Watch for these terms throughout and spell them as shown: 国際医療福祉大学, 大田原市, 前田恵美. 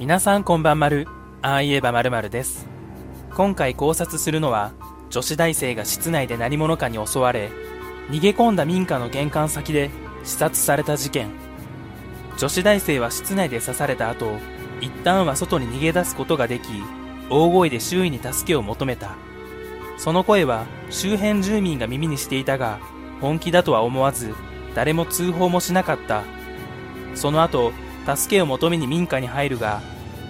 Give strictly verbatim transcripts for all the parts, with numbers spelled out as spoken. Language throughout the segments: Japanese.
皆さんこんばんまる、ああいえばまるまるです。今回考察するのは、女子大生が室内で何者かに襲われ、逃げ込んだ民家の玄関先で刺殺された事件。女子大生は室内で刺された後、一旦は外に逃げ出すことができ、大声で周囲に助けを求めた。その声は周辺住民が耳にしていたが、本気だとは思わず、誰も通報もしなかった。その後、助けを求めに民家に入るが、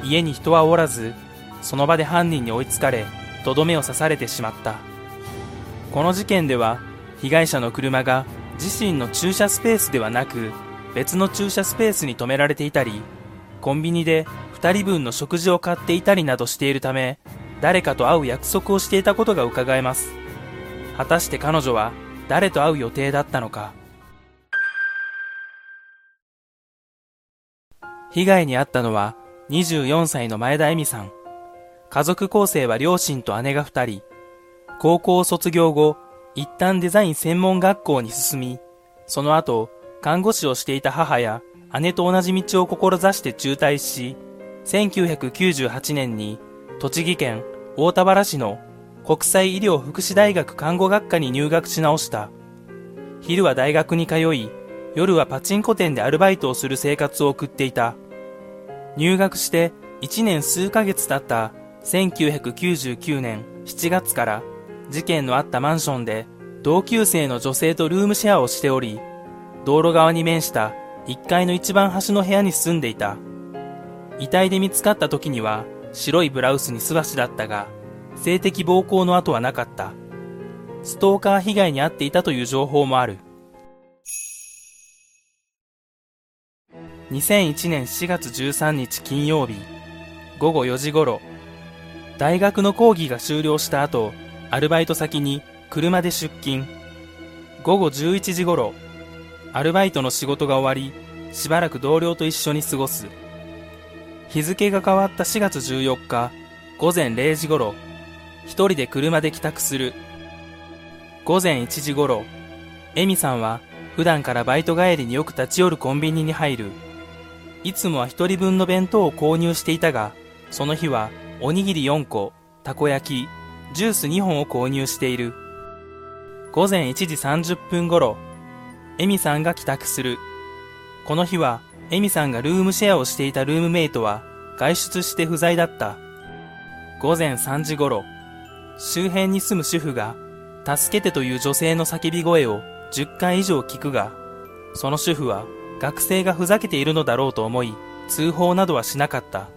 家に人はおらず、その場で犯人に追いつかれ、とどめを刺されてしまった。この事件では、被害者の車が自身の駐車スペースではなく、別の駐車スペースに止められていたり、コンビニでふたりぶんの食事を買っていたりなどしているため、誰かと会う約束をしていたことがうかがえます。果たして彼女は誰と会う予定だったのか。被害に遭ったのはにじゅうよんさいの前田恵美さん。家族構成は両親と姉がふたり。高校を卒業後、一旦デザイン専門学校に進み、その後、看護師をしていた母や姉と同じ道を志して中退し、せんきゅうひゃくきゅうじゅうはちねんに栃木県大田原市の国際医療福祉大学看護学科に入学し直した。昼は大学に通い、夜はパチンコ店でアルバイトをする生活を送っていた。入学していちねん数ヶ月経ったせんきゅうひゃくきゅうじゅうきゅうねんしちがつから事件のあったマンションで同級生の女性とルームシェアをしており、道路側に面したいっかいの一番端の部屋に住んでいた。遺体で見つかった時には白いブラウスに素足だったが、性的暴行の跡はなかった。ストーカー被害に遭っていたという情報もある。にせんいちねんしがつじゅうさんにち金曜日、午後よじ頃、大学の講義が終了した後、アルバイト先に車で出勤。午後じゅういちじ頃、アルバイトの仕事が終わり、しばらく同僚と一緒に過ごす。日付が変わったしがつじゅうよっか、午前れいじ頃、一人で車で帰宅する。午前いちじ頃、恵美さんは普段からバイト帰りによく立ち寄るコンビニに入る。いつもはひとりぶんの弁当を購入していたが、その日はおにぎりよんこ、たこ焼き、ジュースにほんを購入している。午前いちじさんじゅっぷん頃、恵美さんが帰宅する。この日は恵美さんがルームシェアをしていたルームメイトは外出して不在だった。午前さんじ頃、周辺に住む主婦が助けてという女性の叫び声をじゅっかい以上聞くが、その主婦は学生がふざけているのだろうと思い、通報などはしなかった。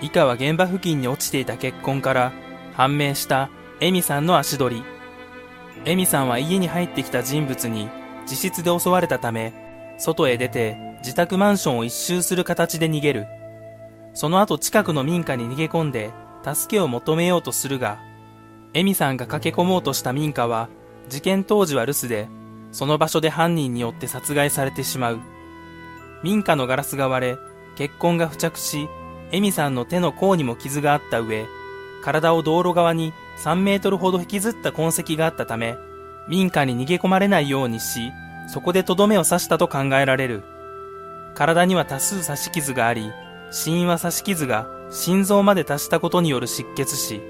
以下は現場付近に落ちていた血痕から判明した恵美さんの足取り。恵美さんは家に入ってきた人物に自室で襲われたため、外へ出て自宅マンションを一周する形で逃げる。その後近くの民家に逃げ込んで助けを求めようとするが、恵美さんが駆け込もうとした民家は事件当時は留守で、その場所で犯人によって殺害されてしまう。民家のガラスが割れ、血痕が付着し、恵美さんの手の甲にも傷があった上、体を道路側にさんメートルほど引きずった痕跡があったため、民家に逃げ込まれないようにし、そこでとどめを刺したと考えられる。体には多数刺し傷があり、死因は刺し傷が心臓まで達したことによる失血死。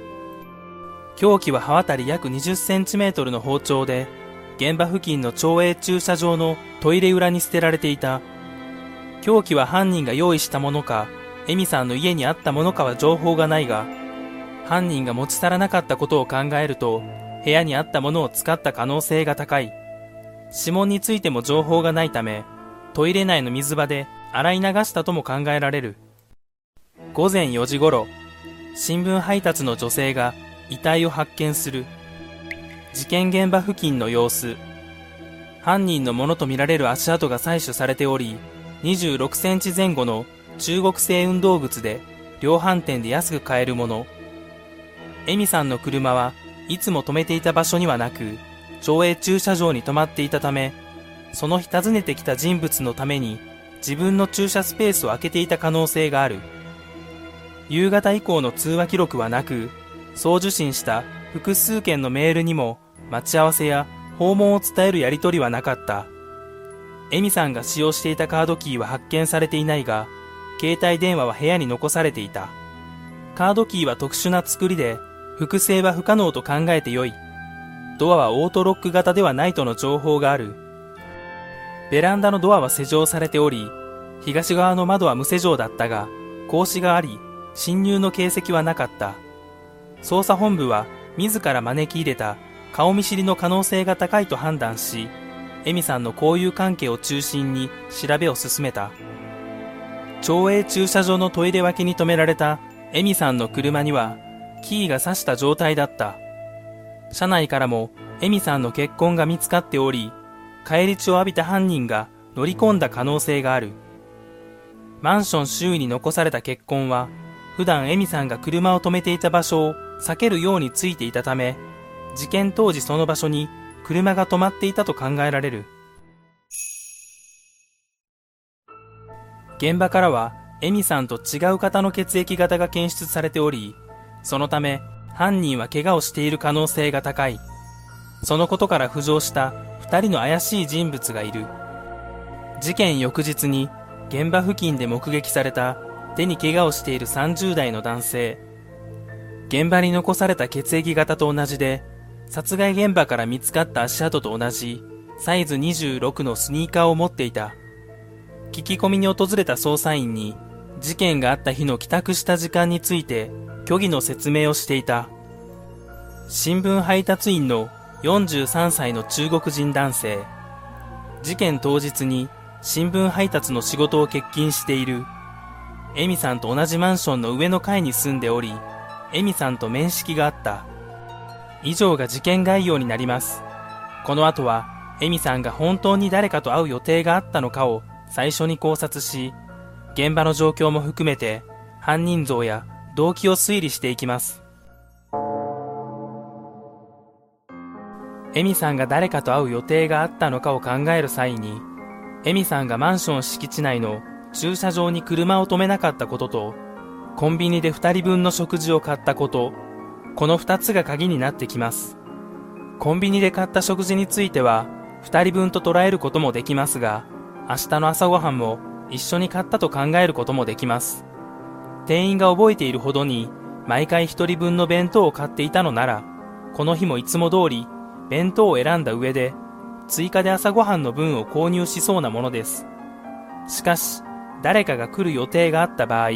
凶器は刃渡り約にじゅっセンチメートルの包丁で、現場付近の町営駐車場のトイレ裏に捨てられていた。凶器は犯人が用意したものか、恵美さんの家にあったものかは情報がないが、犯人が持ち去らなかったことを考えると、部屋にあったものを使った可能性が高い。指紋についても情報がないため、トイレ内の水場で洗い流したとも考えられる。午前よじ頃、新聞配達の女性が遺体を発見する。事件現場付近の様子。犯人のものとみられる足跡が採取されており、にじゅうろくセンチまえ後の中国製運動靴で、量販店で安く買えるもの。恵美さんの車はいつも止めていた場所にはなく、町営駐車場に止まっていたため、その日訪ねてきた人物のために自分の駐車スペースを空けていた可能性がある。夕方以降の通話記録はなく、送受信した複数件のメールにも待ち合わせや訪問を伝えるやり取りはなかった。エミさんが使用していたカードキーは発見されていないが、携帯電話は部屋に残されていた。カードキーは特殊な作りで、複製は不可能と考えてよい。ドアはオートロック型ではないとの情報がある。ベランダのドアは施錠されており、東側の窓は無施錠だったが、格子があり、侵入の形跡はなかった。捜査本部は自ら招き入れた顔見知りの可能性が高いと判断し、エミさんの交友関係を中心に調べを進めた。町営駐車場のトイレ脇に止められたエミさんの車にはキーが挿した状態だった。車内からもエミさんの血痕が見つかっており、返り血を浴びた犯人が乗り込んだ可能性がある。マンション周囲に残された血痕は、普段エミさんが車を止めていた場所を避けるようについていたため、事件当時その場所に車が止まっていたと考えられる。現場からはエミさんと違う方の血液型が検出されており、そのため犯人は怪我をしている可能性が高い。そのことから浮上したふたりの怪しい人物がいる。事件翌日に現場付近で目撃された手に怪我をしているさんじゅうだいの男性。現場に残された血液型と同じで、殺害現場から見つかった足跡と同じサイズにじゅうろくのスニーカーを持っていた。聞き込みに訪れた捜査員に事件があった日の帰宅した時間について虚偽の説明をしていた。新聞配達員のよんじゅうさんさいの中国人男性。事件当日に新聞配達の仕事を欠勤している。エミさんと同じマンションの上の階に住んでおり、エミさんと面識があった。以上が事件概要になります。この後は、エミさんが本当に誰かと会う予定があったのかを最初に考察し、現場の状況も含めて犯人像や動機を推理していきます。エミさんが誰かと会う予定があったのかを考える際に、エミさんがマンション敷地内の駐車場に車を止めなかったことと、コンビニでふたりぶんの食事を買ったこと、このふたつが鍵になってきます。コンビニで買った食事についてはふたりぶんと捉えることもできますが、明日の朝ごはんも一緒に買ったと考えることもできます。店員が覚えているほどに毎回ひとりぶんの弁当を買っていたのなら、この日もいつも通り弁当を選んだ上で、追加で朝ごはんの分を購入しそうなものです。しかし、誰かが来る予定があった場合、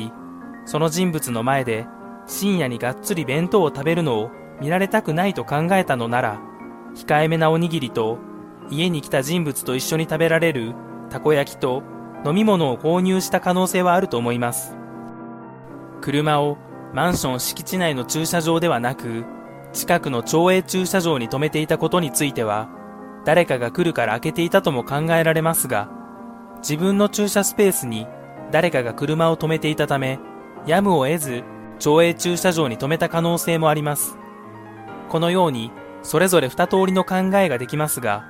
その人物の前で深夜にがっつり弁当を食べるのを見られたくないと考えたのなら、控えめなおにぎりと家に来た人物と一緒に食べられるたこ焼きと飲み物を購入した可能性はあると思います。車をマンション敷地内の駐車場ではなく、近くの町営駐車場に停めていたことについては、誰かが来るから開けていたとも考えられますが、自分の駐車スペースに誰かが車を停めていたため、やむを得ず町営駐車場に停めた可能性もあります。このようにそれぞれ二通りの考えができますが、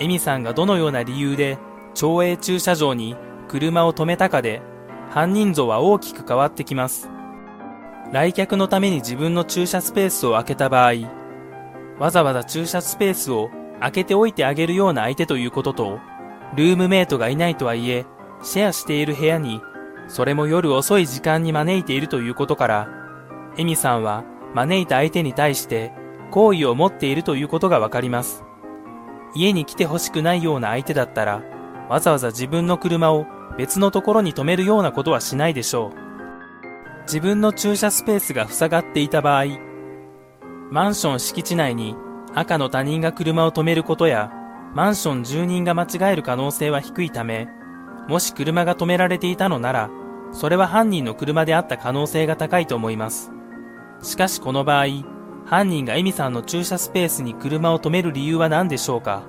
エミさんがどのような理由で町営駐車場に車を停めたかで、犯人像は大きく変わってきます。来客のために自分の駐車スペースを空けた場合、わざわざ駐車スペースを空けておいてあげるような相手ということと、ルームメイトがいないとはいえシェアしている部屋に、それも夜遅い時間に招いているということから、エミさんは招いた相手に対して好意を持っているということがわかります。家に来てほしくないような相手だったら、わざわざ自分の車を別のところに停めるようなことはしないでしょう。自分の駐車スペースが塞がっていた場合、マンション敷地内に赤の他人が車を停めることや、マンション住人が間違える可能性は低いため、もし車が止められていたのなら、それは犯人の車であった可能性が高いと思います。しかしこの場合、犯人がエミさんの駐車スペースに車を止める理由は何でしょうか。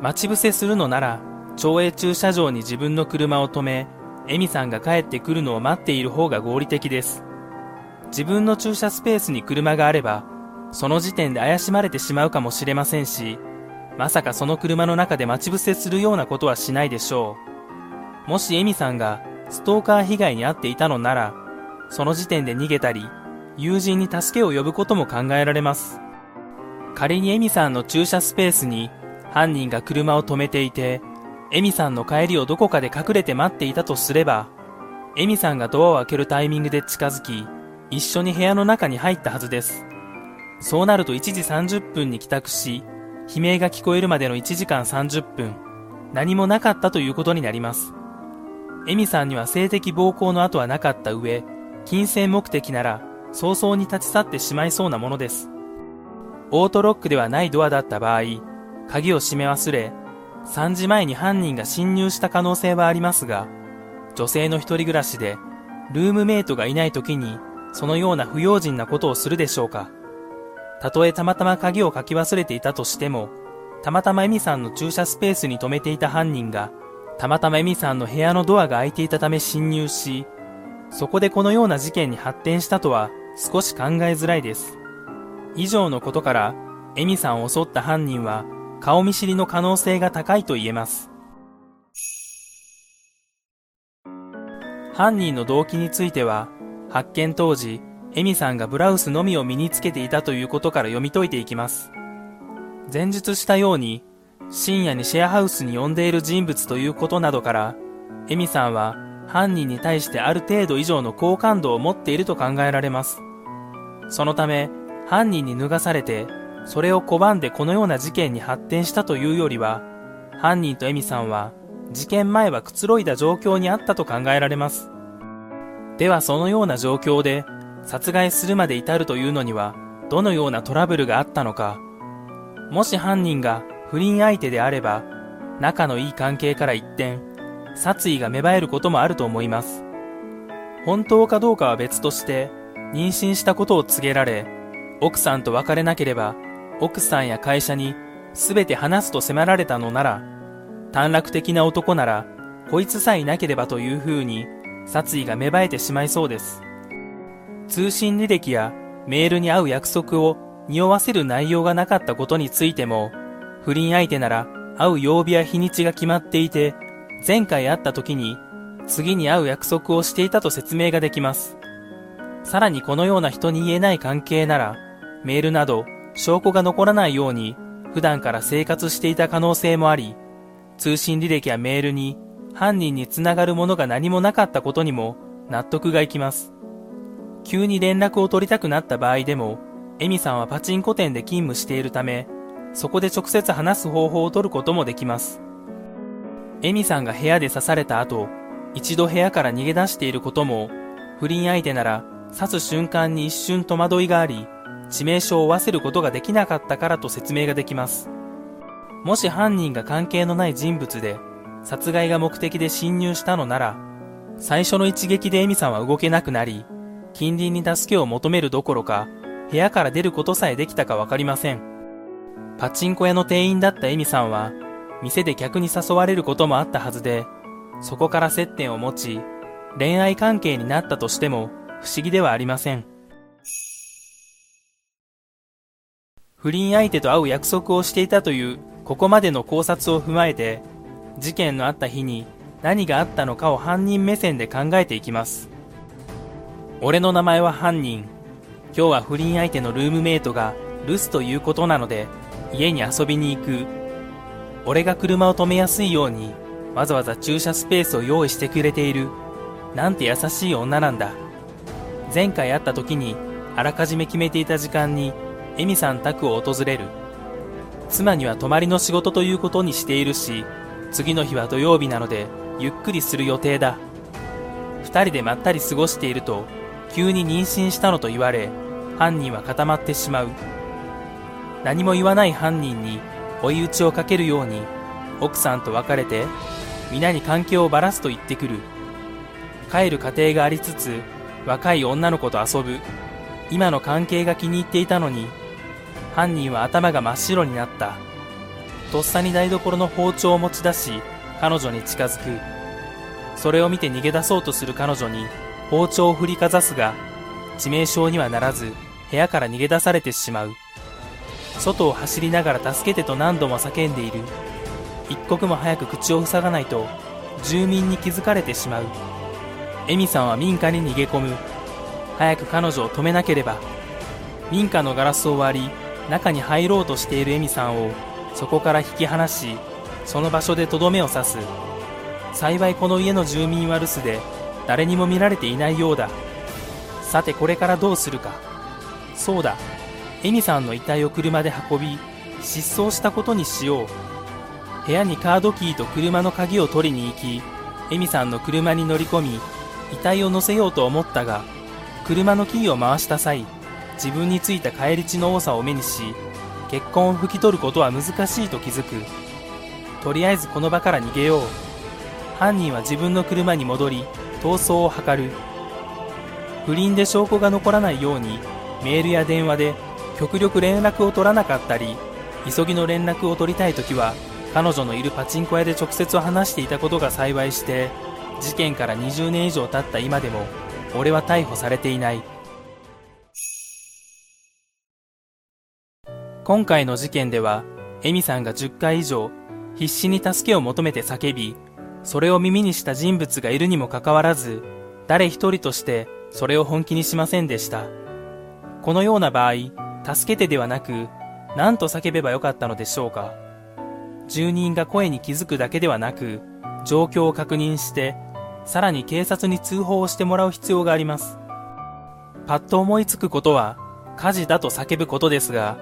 待ち伏せするのなら、町営駐車場に自分の車を止め、エミさんが帰ってくるのを待っている方が合理的です。自分の駐車スペースに車があれば、その時点で怪しまれてしまうかもしれませんし、まさかその車の中で待ち伏せするようなことはしないでしょう。もしエミさんがストーカー被害に遭っていたのなら、その時点で逃げたり、友人に助けを呼ぶことも考えられます。仮にエミさんの駐車スペースに犯人が車を止めていて、エミさんの帰りをどこかで隠れて待っていたとすれば、エミさんがドアを開けるタイミングで近づき、一緒に部屋の中に入ったはずです。そうなるといちじさんじゅっぷんに帰宅し、悲鳴が聞こえるまでのいちじかんさんじゅっぷん、何もなかったということになります。エミさんには性的暴行の跡はなかった上、金銭目的なら早々に立ち去ってしまいそうなものです。オートロックではないドアだった場合、鍵を閉め忘れ、さんじまえに犯人が侵入した可能性はありますが、女性の一人暮らしで、ルームメイトがいない時に、そのような不用心なことをするでしょうか。たとえたまたま鍵をかき忘れていたとしても、たまたまエミさんの駐車スペースに止めていた犯人が、たまたまエミさんの部屋のドアが開いていたため侵入し、そこでこのような事件に発展したとは少し考えづらいです。以上のことから、エミさんを襲った犯人は、顔見知りの可能性が高いと言えます。犯人の動機については、発見当時、エミさんがブラウスのみを身につけていたということから読み解いていきます。前述したように、深夜にシェアハウスに呼んでいる人物ということなどから、エミさんは犯人に対してある程度以上の好感度を持っていると考えられます。そのため、犯人に脱がされて、それを拒んでこのような事件に発展したというよりは、犯人とエミさんは事件前はくつろいだ状況にあったと考えられます。ではそのような状況で殺害するまで至るというのにはどのようなトラブルがあったのか。もし犯人が不倫相手であれば、仲のいい関係から一転、殺意が芽生えることもあると思います。本当かどうかは別として、妊娠したことを告げられ、奥さんと別れなければ、奥さんや会社に全て話すと迫られたのなら、短絡的な男ならこいつさえいなければという風に殺意が芽生えてしまいそうです。通信履歴やメールに会う約束を匂わせる内容がなかったことについても、不倫相手なら会う曜日や日にちが決まっていて、前回会った時に次に会う約束をしていたと説明ができます。さらにこのような人に言えない関係なら、メールなど証拠が残らないように普段から生活していた可能性もあり、通信履歴やメールに犯人につながるものが何もなかったことにも納得がいきます。急に連絡を取りたくなった場合でも、エミさんはパチンコ店で勤務しているため、そこで直接話す方法を取ることもできます。エミさんが部屋で刺された後、一度部屋から逃げ出していることも、不倫相手なら刺す瞬間に一瞬戸惑いがあり、致命傷を負わせることができなかったからと説明ができます。もし犯人が関係のない人物で殺害が目的で侵入したのなら、最初の一撃でエミさんは動けなくなり、近隣に助けを求めるどころか部屋から出ることさえできたか分かりません。パチンコ屋の店員だったエミさんは店で客に誘われることもあったはずで、そこから接点を持ち恋愛関係になったとしても不思議ではありません。不倫相手と会う約束をしていたというここまでの考察を踏まえて、事件のあった日に何があったのかを犯人目線で考えていきます。俺の名前は犯人、今日は不倫相手のルームメイトが留守ということなので家に遊びに行く。俺が車を止めやすいようにわざわざ駐車スペースを用意してくれている。なんて優しい女なんだ。前回会った時にあらかじめ決めていた時間にエミさん宅を訪れる。妻には泊まりの仕事ということにしているし、次の日は土曜日なのでゆっくりする予定だ。二人でまったり過ごしていると急に妊娠したのと言われ、犯人は固まってしまう。何も言わない犯人に追い打ちをかけるように、奥さんと別れて皆に関係をばらすと言ってくる。帰る過程がありつつ若い女の子と遊ぶ。今の関係が気に入っていたのに、犯人は頭が真っ白になった。とっさに台所の包丁を持ち出し彼女に近づく。それを見て逃げ出そうとする彼女に包丁を振りかざすが、致命傷にはならず部屋から逃げ出されてしまう。外を走りながら助けてと何度も叫んでいる。一刻も早く口を塞がないと住民に気づかれてしまう。エミさんは民家に逃げ込む。早く彼女を止めなければ。民家のガラスを割り中に入ろうとしているエミさんをそこから引き離し、その場所でとどめを刺す。幸いこの家の住民は留守で誰にも見られていないようだ。さてこれからどうするか。そうだ、恵美さんの遺体を車で運び失踪したことにしよう。部屋にカードキーと車の鍵を取りに行き、恵美さんの車に乗り込み遺体を乗せようと思ったが、車のキーを回した際、自分についた返り血の多さを目にし、血痕を拭き取ることは難しいと気づく。とりあえずこの場から逃げよう。犯人は自分の車に戻り逃走を図る。不倫で証拠が残らないようにメールや電話で極力連絡を取らなかったり、急ぎの連絡を取りたいときは彼女のいるパチンコ屋で直接話していたことが幸いして、事件からにじゅうねん以上経った今でも俺は逮捕されていない。今回の事件では恵美さんがじゅっかい以上必死に助けを求めて叫び、それを耳にした人物がいるにもかかわらず誰一人としてそれを本気にしませんでした。このような場合、助けてではなく何と叫べばよかったのでしょうか。住人が声に気づくだけではなく状況を確認してさらに警察に通報をしてもらう必要があります。パッと思いつくことは火事だと叫ぶことですが、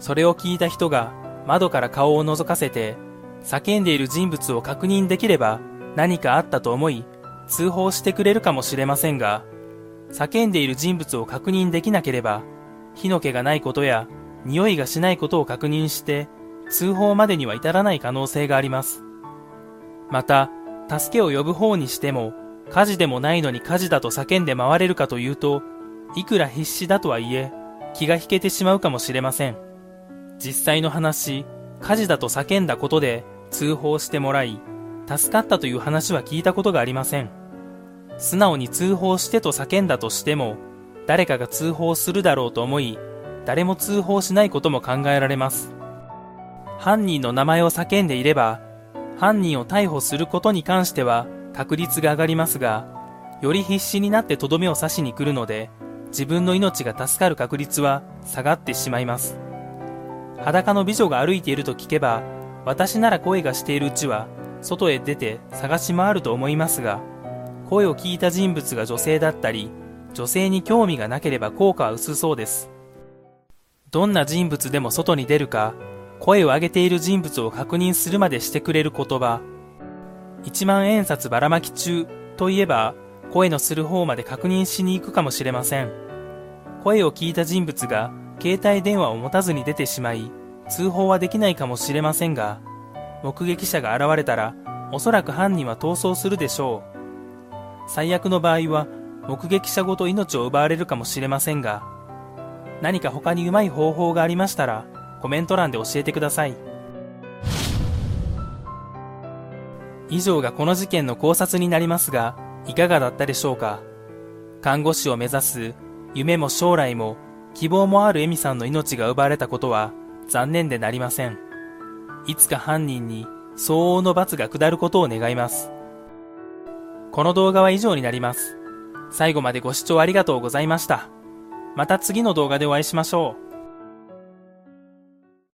それを聞いた人が窓から顔を覗かせて叫んでいる人物を確認できれば何かあったと思い通報してくれるかもしれませんが、叫んでいる人物を確認できなければ火の気がないことや匂いがしないことを確認して通報までには至らない可能性があります。また助けを呼ぶ方にしても火事でもないのに火事だと叫んで回れるかというと、いくら必死だとはいえ気が引けてしまうかもしれません。実際の話、火事だと叫んだことで通報してもらい助かったという話は聞いたことがありません。素直に通報してと叫んだとしても誰かが通報するだろうと思い誰も通報しないことも考えられます。犯人の名前を叫んでいれば犯人を逮捕することに関しては確率が上がりますが、より必死になってとどめを刺しに来るので自分の命が助かる確率は下がってしまいます。裸の美女が歩いていると聞けば、私なら声がしているうちは外へ出て探し回ると思いますが、声を聞いた人物が女性だったり女性に興味がなければ効果は薄そうです。どんな人物でも外に出るか声を上げている人物を確認するまでしてくれる言葉、いちまん円札ばらまき中といえば声のする方まで確認しに行くかもしれません。声を聞いた人物が携帯電話を持たずに出てしまい通報はできないかもしれませんが、目撃者が現れたらおそらく犯人は逃走するでしょう。最悪の場合は目撃者ごと命を奪われるかもしれませんが、何か他にうまい方法がありましたらコメント欄で教えてください。以上がこの事件の考察になりますが、いかがだったでしょうか。看護師を目指す夢も将来も希望もある恵美さんの命が奪われたことは残念でなりません。いつか犯人に相応の罰が下ることを願います。この動画は以上になります。最後までご視聴ありがとうございました。また次の動画でお会いしましょう。